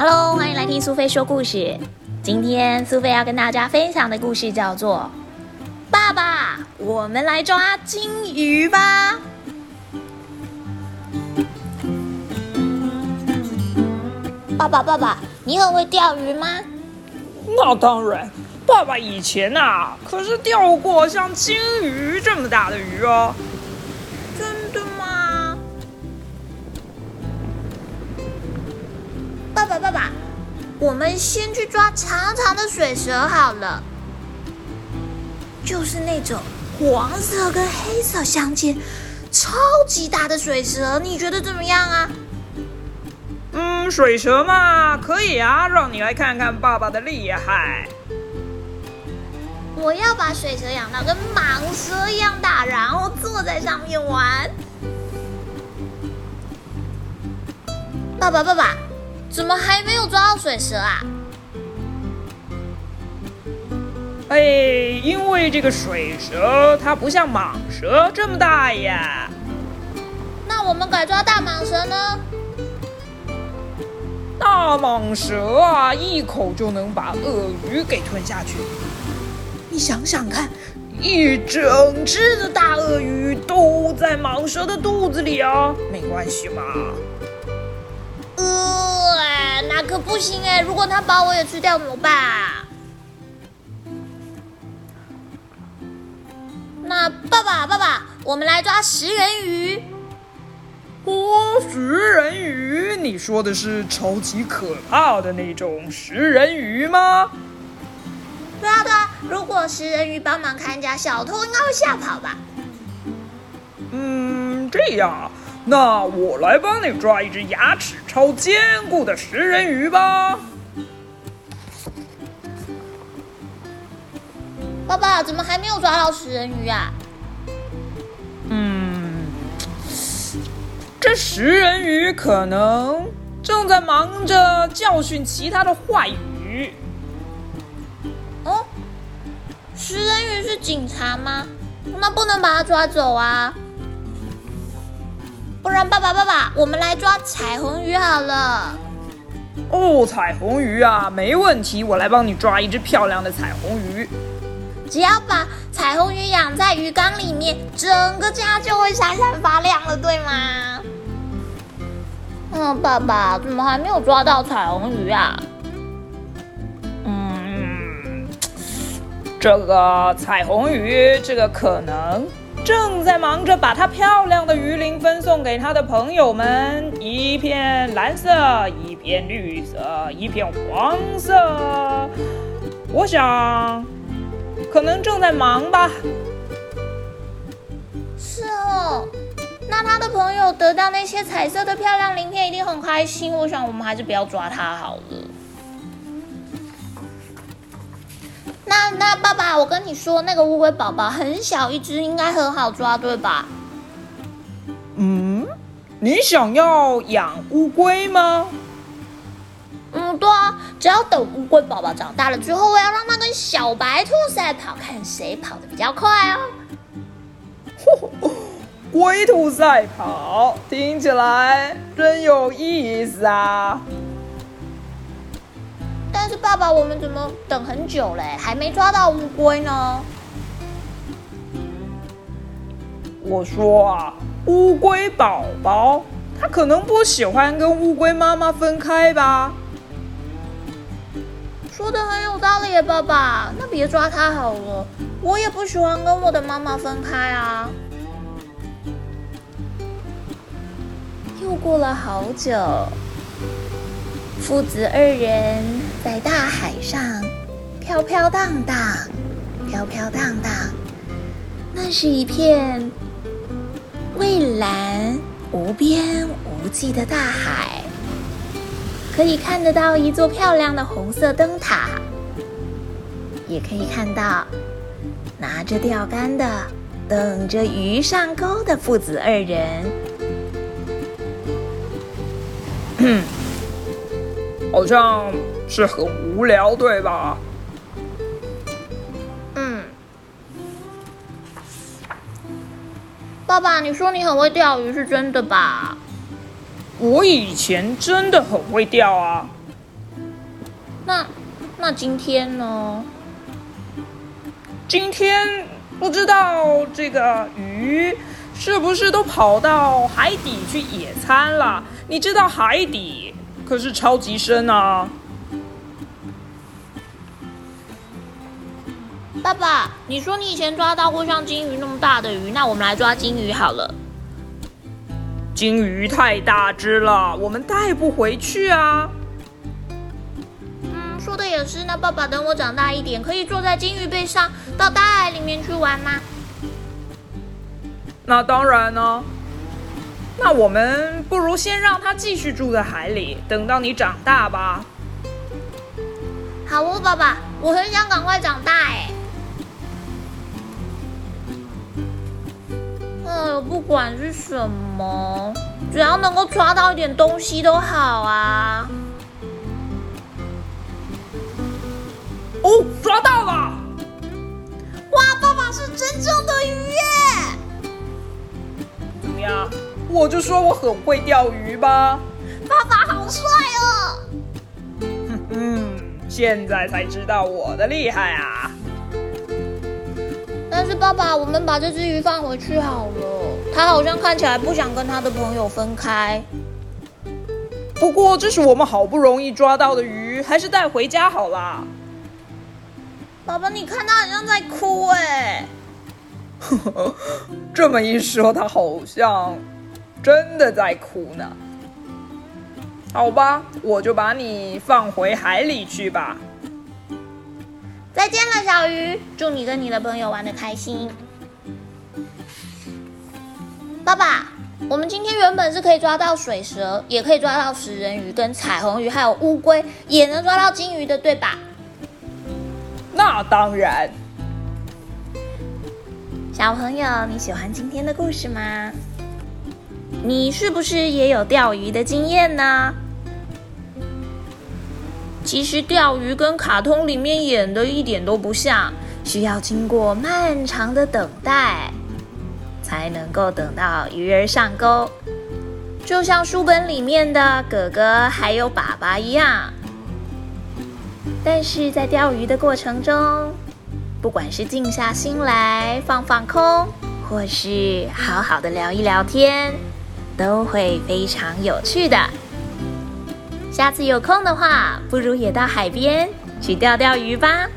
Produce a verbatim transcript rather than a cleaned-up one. Hello， 欢迎来听苏菲说故事。今天苏菲要跟大家分享的故事叫做《爸爸，我们来抓金鱼吧》。爸爸，爸爸，你很会钓鱼吗？那当然，爸爸以前啊，可是钓过像金鱼这么大的鱼哦。真的吗？爸爸，爸爸，我们先去抓长长的水蛇好了，就是那种黄色跟黑色相间、超级大的水蛇，你觉得怎么样啊？嗯，水蛇嘛，可以啊，让你来看看爸爸的厉害。我要把水蛇养到跟蟒蛇一样大，然后坐在上面玩。爸爸，爸爸，怎么还没有抓到水蛇啊？哎，因为这个水蛇它不像蟒蛇这么大呀。那我们改抓大蟒蛇呢？大蟒蛇啊，一口就能把鳄鱼给吞下去。你想想看，一整只的大鳄鱼都在蟒蛇的肚子里啊，没关系嘛。呃，那可不行哎，如果它把我也吃掉怎么办啊？那爸爸，爸爸，我们来抓食人鱼。哦，食人鱼，你说的是超级可怕的那种食人鱼吗？对啊对啊，如果食人鱼帮忙看家，小偷应该会吓跑吧。嗯，这样，那我来帮你抓一只牙齿超坚固的食人鱼吧。爸爸，怎么还没有抓到食人鱼啊？这食人鱼可能正在忙着教训其他的坏鱼。哦，食人鱼是警察吗？那不能把它抓走啊。不然，爸爸爸爸，我们来抓彩虹鱼好了。哦，彩虹鱼啊，没问题，我来帮你抓一只漂亮的彩虹鱼。只要把彩虹鱼养在鱼缸里面，整个家就会闪闪发亮了，对吗？嗯，爸爸，怎么还没有抓到彩虹鱼啊？嗯，这个彩虹鱼，这个可能正在忙着把它漂亮的鱼鳞分送给它的朋友们，一片蓝色，一片绿色，一片黄色。我想，可能正在忙吧。是哦，那他的朋友得到那些彩色的漂亮鳞片一定很开心，我想我们还是不要抓他好了。那那爸爸，我跟你说，那个乌龟宝宝很小一只，应该很好抓，对吧？嗯，你想要养乌龟吗？嗯，对啊，只要等乌龟宝宝长大了之后，我要让它跟小白兔赛跑，看谁跑得比较快哦。龟兔赛跑听起来真有意思啊！但是爸爸，我们怎么等很久嘞，还没抓到乌龟呢？我说啊，乌龟宝宝它可能不喜欢跟乌龟妈妈分开吧。说得很有道理耶，爸爸，那别抓它好了，我也不喜欢跟我的妈妈分开啊。又过了好久，父子二人在大海上飘飘荡荡，飘飘荡荡，那是一片蔚蓝无边无际的大海。可以看得到一座漂亮的红色灯塔，也可以看到拿着钓竿的等着鱼上钩的父子二人。好像是很无聊，对吧？嗯。爸爸，你说你很会钓鱼是真的吧？我以前真的很会钓啊，那那今天呢？今天不知道这个鱼是不是都跑到海底去野餐了？你知道海底可是超级深啊！爸爸，你说你以前抓到过像鲸鱼那么大的鱼，那我们来抓鲸鱼好了。鲸鱼太大只了，我们带不回去啊。嗯，说的也是。那爸爸，等我长大一点，可以坐在鲸鱼背上到大海里面去玩吗？那当然呢。那我们不如先让它继续住在海里，等到你长大吧。好哦，爸爸，我很想赶快长大哎。呃，不管是什么，只要能够抓到一点东西都好啊。哦，抓到了！哇，爸爸是真正的鱼耶！怎么样？我就说我很会钓鱼吧。爸爸好帅哦！嗯嗯，现在才知道我的厉害啊。但是爸爸，我们把这只鱼放回去好了，它好像看起来不想跟它的朋友分开。不过这是我们好不容易抓到的鱼，还是带回家好啦。爸爸，你看它好像在哭哎。这么一说，它好像真的在哭呢。好吧，我就把你放回海里去吧。再见了，小鱼！祝你跟你的朋友玩得开心。爸爸，我们今天原本是可以抓到水蛇，也可以抓到食人鱼、跟彩虹鱼，还有乌龟，也能抓到鲸鱼的，对吧？那当然。小朋友，你喜欢今天的故事吗？你是不是也有钓鱼的经验呢？其实钓鱼跟卡通里面演的一点都不像，需要经过漫长的等待，才能够等到鱼儿上钩。就像书本里面的哥哥还有爸爸一样。但是在钓鱼的过程中，不管是静下心来放放空，或是好好的聊一聊天，都会非常有趣的。下次有空的话，不如也到海边去钓钓鱼吧。